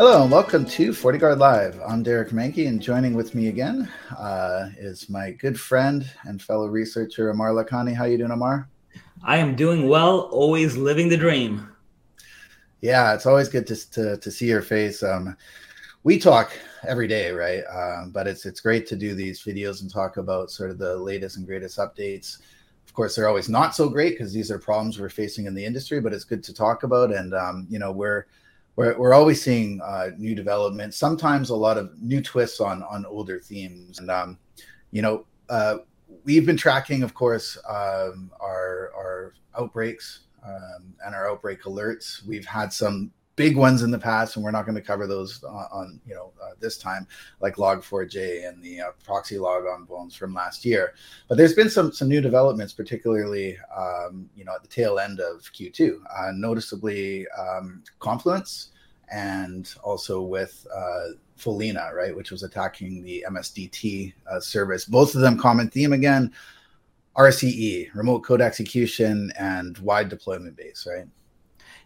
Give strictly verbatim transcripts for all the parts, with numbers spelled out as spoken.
Hello and welcome to FortiGuard Live. I'm Derek Mankey, and joining with me again uh, is my good friend and fellow researcher Amar Lakhani. How you doing, Amar? I am doing well. Always living the dream. Yeah, it's always good to to, to see your face. Um, we talk every day, right? Uh, but it's it's great to do these videos and talk about sort of the latest and greatest updates. Of course, they're always not so great because these are problems we're facing in the industry. But it's good to talk about, and um, you know we're. We're, we're always seeing uh, new developments, sometimes a lot of new twists on on older themes. And, um, you know, uh, we've been tracking, of course, um, our, our outbreaks um, and our outbreak alerts. We've had some big ones in the past, and we're not going to cover those on, on you know, uh, this time, like log four j and the uh, proxy log on bones from last year. But there's been some some new developments, particularly, um, you know, at the tail end of Q two, uh, noticeably um, Confluence and also with uh, Follina, right, which was attacking the M S D T uh, service. Both of them common theme again, R C E, remote code execution, and wide deployment base, right?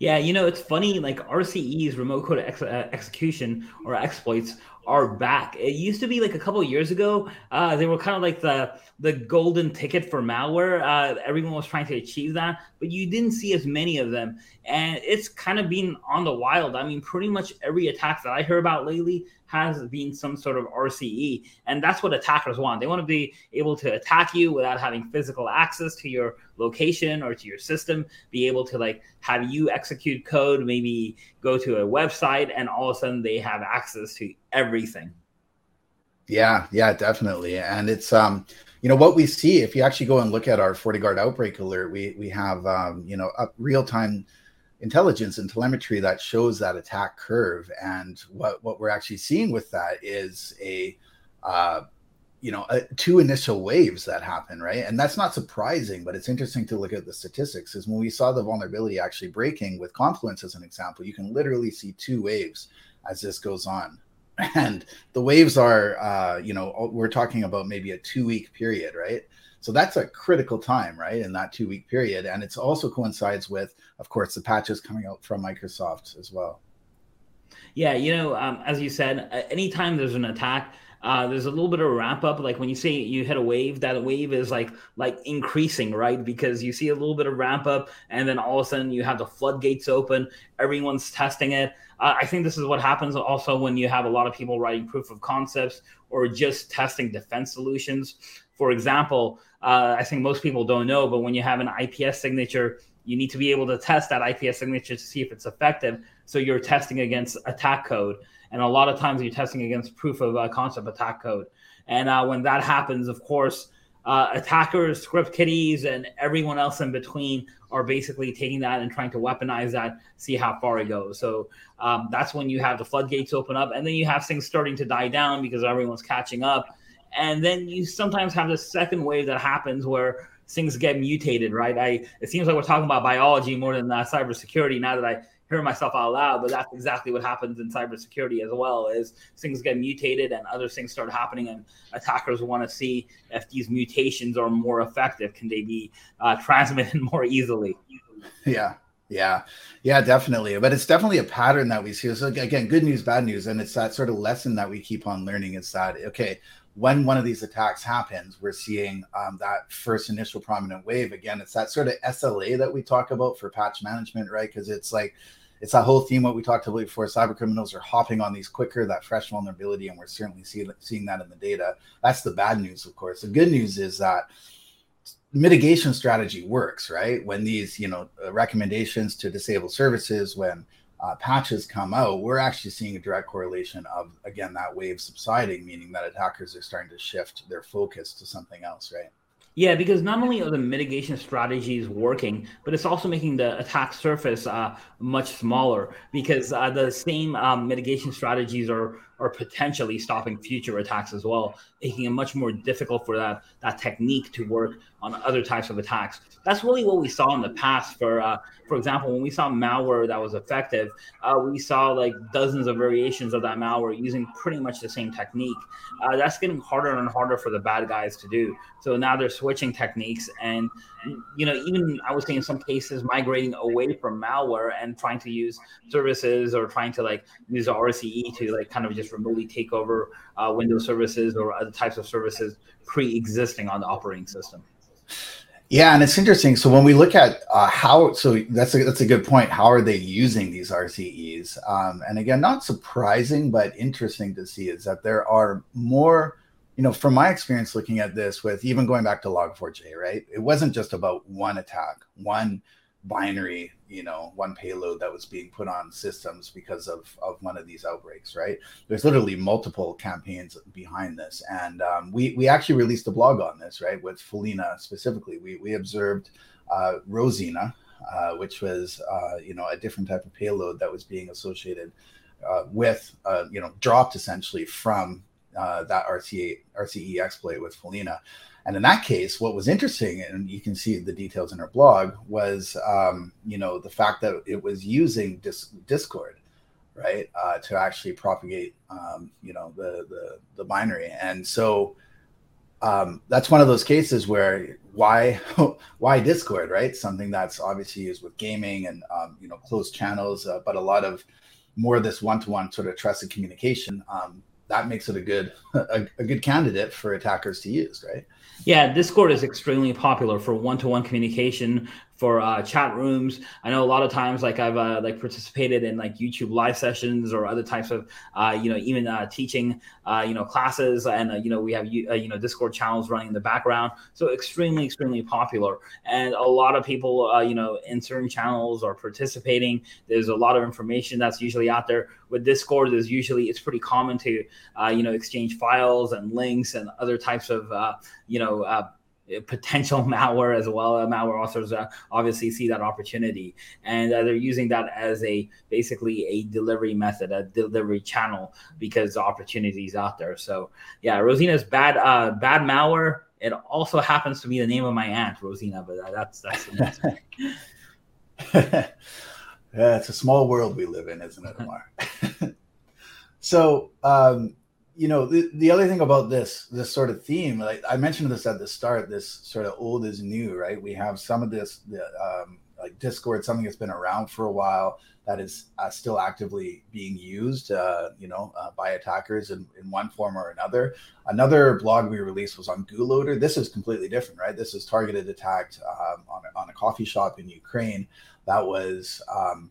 Yeah, you know, it's funny, like R C Es, remote code ex- uh, execution or exploits, are back. It used to be like a couple of years ago, uh, they were kind of like the the golden ticket for malware. Uh, everyone was trying to achieve that, but you didn't see as many of them. And it's kind of been on the wild. I mean, pretty much every attack that I hear about lately has been some sort of R C E. And that's what attackers want. They want to be able to attack you without having physical access to your location or to your system, be able to like have you execute code, maybe go to a website, and all of a sudden they have access to everything. Yeah, yeah, definitely. And it's, um, you know, what we see, if you actually go and look at our FortiGuard outbreak alert, we we have, um, you know, up real-time intelligence and telemetry that shows that attack curve. And what, what we're actually seeing with that is a, uh, you know, a, two initial waves that happen, right? And that's not surprising, but it's interesting to look at the statistics is when we saw the vulnerability actually breaking with Confluence as an example, you can literally see two waves as this goes on. And the waves are, uh, you know, we're talking about maybe a two-week period, right? So that's a critical time, right, in that two-week period. And it also coincides with, of course, the patches coming out from Microsoft as well. Yeah, you know, um, as you said, anytime there's an attack, Uh, there's a little bit of a ramp up. Like when you say you hit a wave, that wave is like like increasing, right? Because you see a little bit of ramp up, and then all of a sudden you have the floodgates open. Everyone's testing it. Uh, I think this is what happens also when you have a lot of people writing proof of concepts or just testing defense solutions. For example, uh, I think most people don't know, but when you have an I P S signature, you need to be able to test that I P S signature to see if it's effective. So you're testing against attack code. And a lot of times you're testing against proof of uh, concept attack code. And uh, when that happens, of course, uh, attackers, script kiddies, and everyone else in between are basically taking that and trying to weaponize that, see how far it goes. So um, that's when you have the floodgates open up, and then you have things starting to die down because everyone's catching up. And then you sometimes have the second wave that happens where things get mutated, right? I, it seems like we're talking about biology more than uh, cybersecurity now that I hear myself out loud, but that's exactly what happens in cybersecurity as well, is things get mutated and other things start happening, and attackers want to see if these mutations are more effective. Can they be uh, transmitted more easily? Yeah, yeah, yeah, definitely. But it's definitely a pattern that we see. So again, good news, bad news. And it's that sort of lesson that we keep on learning is that, okay, when one of these attacks happens, we're seeing um, that first initial prominent wave. Again, it's that sort of S L A that we talk about for patch management, right? Because it's like, it's that whole theme, what we talked about before, cyber criminals are hopping on these quicker, that fresh vulnerability, and we're certainly see, seeing that in the data. That's the bad news, of course. The good news is that mitigation strategy works, right? When these, you know, recommendations to disable services, when uh, patches come out, we're actually seeing a direct correlation of, again, that wave subsiding, meaning that attackers are starting to shift their focus to something else, right? Yeah, because not only are the mitigation strategies working, but it's also making the attack surface uh, much smaller, because uh, the same um, mitigation strategies are are potentially stopping future attacks as well, making it much more difficult for that that technique to work on other types of attacks. That's really what we saw in the past. For uh, for example, when we saw malware that was effective, uh, we saw like dozens of variations of that malware using pretty much the same technique. Uh, that's getting harder and harder for the bad guys to do. So now they're switching techniques, and you know, even I would say in some cases migrating away from malware and trying to use services or trying to like use R C E to like kind of just remotely take over uh, Windows services or other types of services pre-existing on the operating system. Yeah, and it's interesting. So when we look at uh, how, so that's a, that's a good point. How are they using these R C Es? Um, and again, not surprising, but interesting to see is that there are more, you know, from my experience looking at this with even going back to log four j, right? It wasn't just about one attack, one binary, you know, one payload that was being put on systems because of, of one of these outbreaks, right? There's literally multiple campaigns behind this. And um, we we actually released a blog on this, right? With Follina specifically, we we observed uh, Rozena, uh, which was, uh, you know, a different type of payload that was being associated uh, with, uh, you know, dropped essentially from uh, that R C E exploit with Follina. And in that case, what was interesting, and you can see the details in our blog, was um, you know, the fact that it was using dis- Discord, right, uh, to actually propagate um, you know the, the the binary. And so um, that's one of those cases where why why Discord, right? Something that's obviously used with gaming and um, you know closed channels, uh, but a lot of more of this one-to-one sort of trusted communication. Um, that makes it a good a, a good candidate for attackers to use, right? Yeah, Discord is extremely popular for one-to-one communication, for uh, chat rooms. I know a lot of times, like I've uh, like participated in like YouTube live sessions or other types of, uh, you know, even uh, teaching, uh, you know, classes, and uh, you know we have uh, you know Discord channels running in the background. So extremely, extremely popular, and a lot of people, uh, you know, in certain channels are participating. There's a lot of information that's usually out there with Discord. There's usually it's pretty common to, uh, you know, exchange files and links and other types of, uh, you know. Uh, potential malware as well. Malware authors uh, obviously see that opportunity, and uh, they're using that as a basically a delivery method, a delivery channel, because the opportunity is out there. So yeah, Rosena's bad, uh, bad malware. It also happens to be the name of my aunt, Rozena, but that's that's. that's yeah, it's a small world we live in, isn't it, Amar? so. Um, You know, the, the other thing about this, this sort of theme, like I mentioned this at the start, this sort of old is new, right? We have some of this, the, um, like Discord, something that's been around for a while that is uh, still actively being used, uh, you know, uh, by attackers in, in one form or another. Another blog we released was on GooLoader. This is completely different, right? This is targeted attack um, on, on a coffee shop in Ukraine that was um,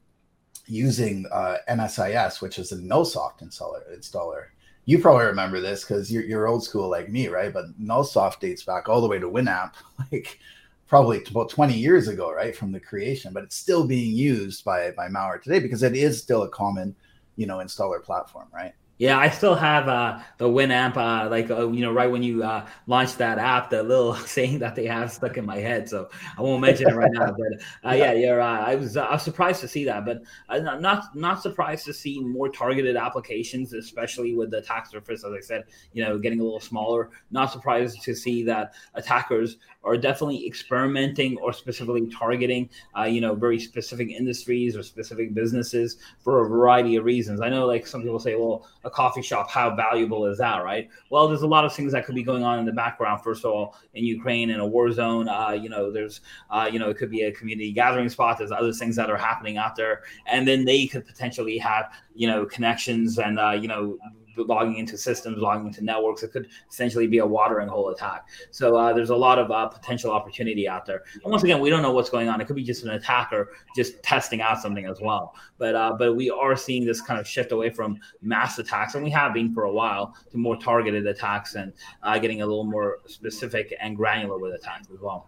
using uh, N S I S, which is a Nullsoft installer. installer. You probably remember this because you're, you're old school like me, right? But Nullsoft dates back all the way to Winamp, like probably about twenty years ago, right, from the creation. But it's still being used by by malware today because it is still a common, you know, installer platform, right? Yeah, I still have uh, the Winamp, uh, like, uh, you know, right when you uh, launched that app, the little saying that they have stuck in my head. So I won't mention it right now. But uh, yeah, you're, uh, I was uh, I was surprised to see that. But I'm not, not surprised to see more targeted applications, especially with the attack surface, as I said, you know, getting a little smaller. Not surprised to see that attackers are definitely experimenting or specifically targeting, uh, you know, very specific industries or specific businesses for a variety of reasons. I know, like, some people say, well, a coffee shop, how valuable is that, right? Well, there's a lot of things that could be going on in the background. First of all, in Ukraine, in a war zone, uh, you know, there's, uh, you know, it could be a community gathering spot. There's other things that are happening out there. And then they could potentially have, you know, connections and, uh, you know, logging into systems, logging into networks. It could essentially be a watering hole attack. So uh, there's a lot of uh, potential opportunity out there. And once again, we don't know what's going on. It could be just an attacker just testing out something as well. But uh, but we are seeing this kind of shift away from mass attacks, and we have been for a while, to more targeted attacks and uh, getting a little more specific and granular with attacks as well.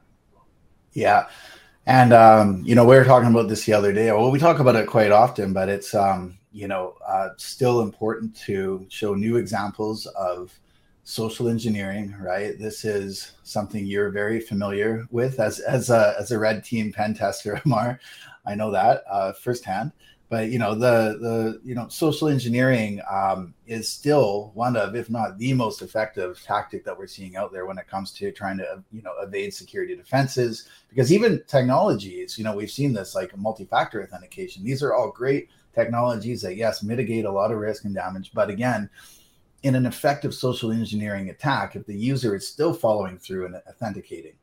Yeah. And, um, you know, we were talking about this the other day. Well, we talk about it quite often, but it's, um, you know, uh, still important to show new examples of social engineering, right? This is something you're very familiar with as as a as a red team pen tester, Amar. I know that uh, firsthand. But, you know, the, the you know, social engineering um, is still one of, if not the most effective tactic that we're seeing out there when it comes to trying to, you know, evade security defenses. Because even technologies, you know, we've seen this like multi-factor authentication. These are all great technologies that, yes, mitigate a lot of risk and damage. But again, in an effective social engineering attack, if the user is still following through and authenticating,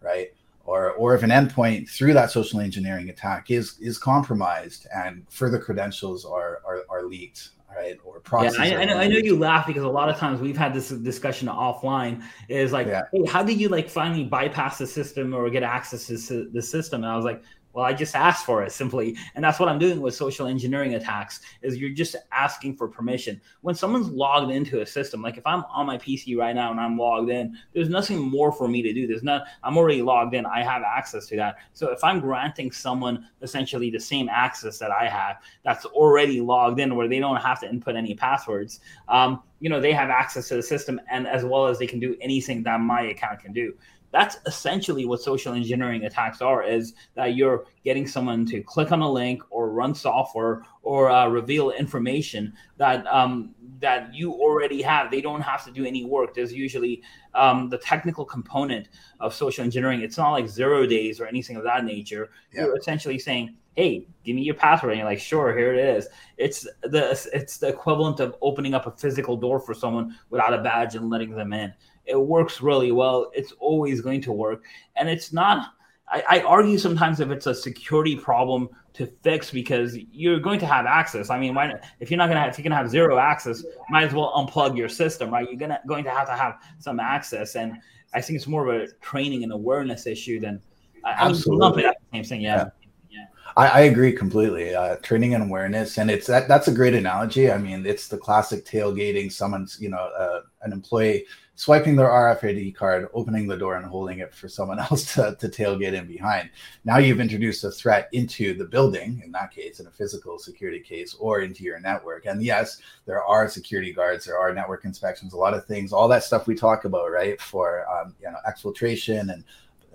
right, or or if an endpoint through that social engineering attack is is compromised and further credentials are are, are leaked, right? Or processed. Yeah, I, I know I know you laugh because a lot of times we've had this discussion offline is like, yeah. Hey, how did you like finally bypass the system or get access to the system? And I was like, well, I just asked for it simply. And that's what I'm doing with social engineering attacks is you're just asking for permission. When someone's logged into a system, like if I'm on my P C right now and I'm logged in, there's nothing more for me to do. There's not, I'm already logged in. I have access to that. So if I'm granting someone essentially the same access that I have, that's already logged in where they don't have to input any passwords, um, you know, they have access to the system and as well as they can do anything that my account can do. That's essentially what social engineering attacks are, is that you're getting someone to click on a link or run software or uh, reveal information that um, that you already have. They don't have to do any work. There's usually um, the technical component of social engineering. It's not like zero days or anything of that nature. Yeah. You're essentially saying, hey, give me your password. And you're like, sure, here it is. It's the it's the equivalent of opening up a physical door for someone without a badge and letting them in. It works really well. It's always going to work. And it's not, I, I argue sometimes if it's a security problem to fix because you're going to have access. I mean, why not, if you're not going to have, if you're going to have zero access, might as well unplug your system, right? You're gonna, going to have to have some access. And I think it's more of a training and awareness issue than, I, Absolutely. I love it at the same thing, yeah. yeah. I, I agree completely. Uh, training and awareness, and it's that, that's a great analogy. I mean, it's the classic tailgating. Someone's, you know, uh, an employee swiping their R F I D card, opening the door, and holding it for someone else to, to tailgate in behind. Now you've introduced a threat into the building. In that case, in a physical security case, or into your network. And yes, there are security guards, there are network inspections, a lot of things, all that stuff we talk about, right? For um, you know, exfiltration and.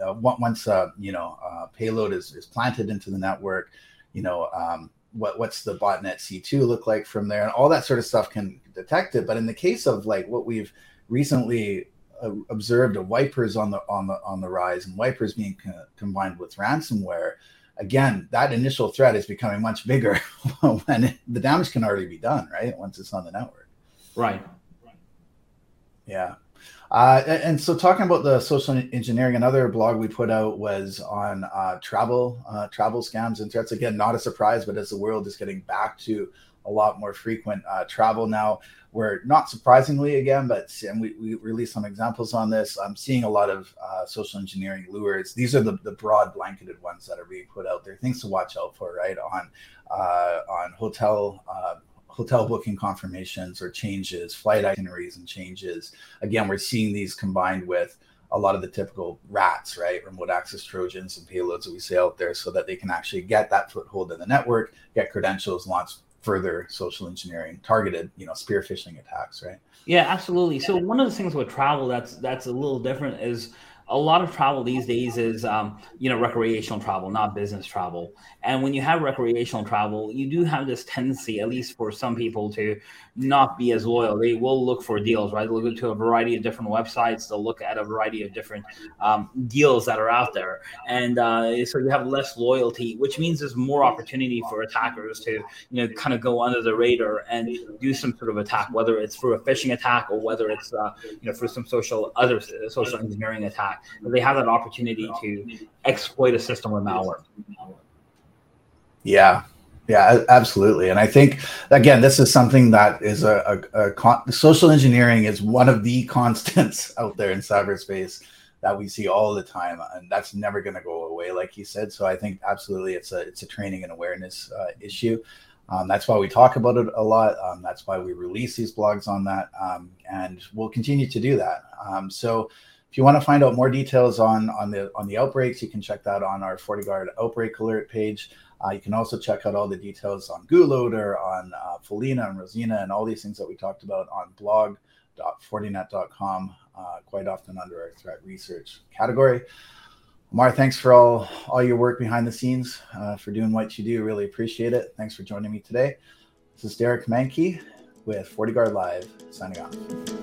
Uh, once uh, you know uh, payload is, is planted into the network, you know um, what what's the botnet C two look like from there, and all that sort of stuff can detect it. But in the case of like what we've recently uh, observed of wipers on the on the on the rise, and wipers being co- combined with ransomware, again that initial threat is becoming much bigger when it, the damage can already be done, right? Once it's on the network, right? Yeah. Uh, and so talking about the social engineering, another blog we put out was on uh, travel, uh, travel scams and threats. Again, not a surprise, but as the world is getting back to a lot more frequent uh, travel now, we're not surprisingly again, but and we, we released some examples on this. I'm seeing a lot of uh, social engineering lures. These are the, the broad blanketed ones that are being put out there. Things to watch out for, right? On uh, on hotel uh hotel booking confirmations or changes, flight itineraries and changes. Again, we're seeing these combined with a lot of the typical rats, right? Remote access Trojans and payloads that we see out there so that they can actually get that foothold in the network, get credentials, launch further social engineering, targeted, you know, spear phishing attacks, right? Yeah, absolutely. So one of the things with travel that's that's a little different is a lot of travel these days is, um, you know, recreational travel, not business travel. And when you have recreational travel, you do have this tendency, at least for some people, to not be as loyal. They will look for deals, right? They'll go to a variety of different websites. They'll look at a variety of different um, deals that are out there. And uh, so you have less loyalty, which means there's more opportunity for attackers to, you know, kind of go under the radar and do some sort of attack, whether it's through a phishing attack or whether it's, uh, you know, through some social other social engineering attack. They have that opportunity to exploit a system with malware. Yeah, yeah, absolutely. And I think, again, this is something that is a, a, a con- social engineering is one of the constants out there in cyberspace that we see all the time, and that's never going to go away, like you said. So I think absolutely, it's a it's a training and awareness uh, issue. Um, that's why we talk about it a lot. Um, that's why we release these blogs on that, um, and we'll continue to do that. Um, so. If you want to find out more details on, on the on the outbreaks, you can check that on our FortiGuard Outbreak Alert page. Uh, you can also check out all the details on GooLoader, on uh, Follina and Rozena, and all these things that we talked about on blog dot fortinet dot com, uh, quite often under our threat research category. Amar, thanks for all, all your work behind the scenes, uh, for doing what you do. Really appreciate it. Thanks for joining me today. This is Derek Mankey with FortiGuard Live, signing off.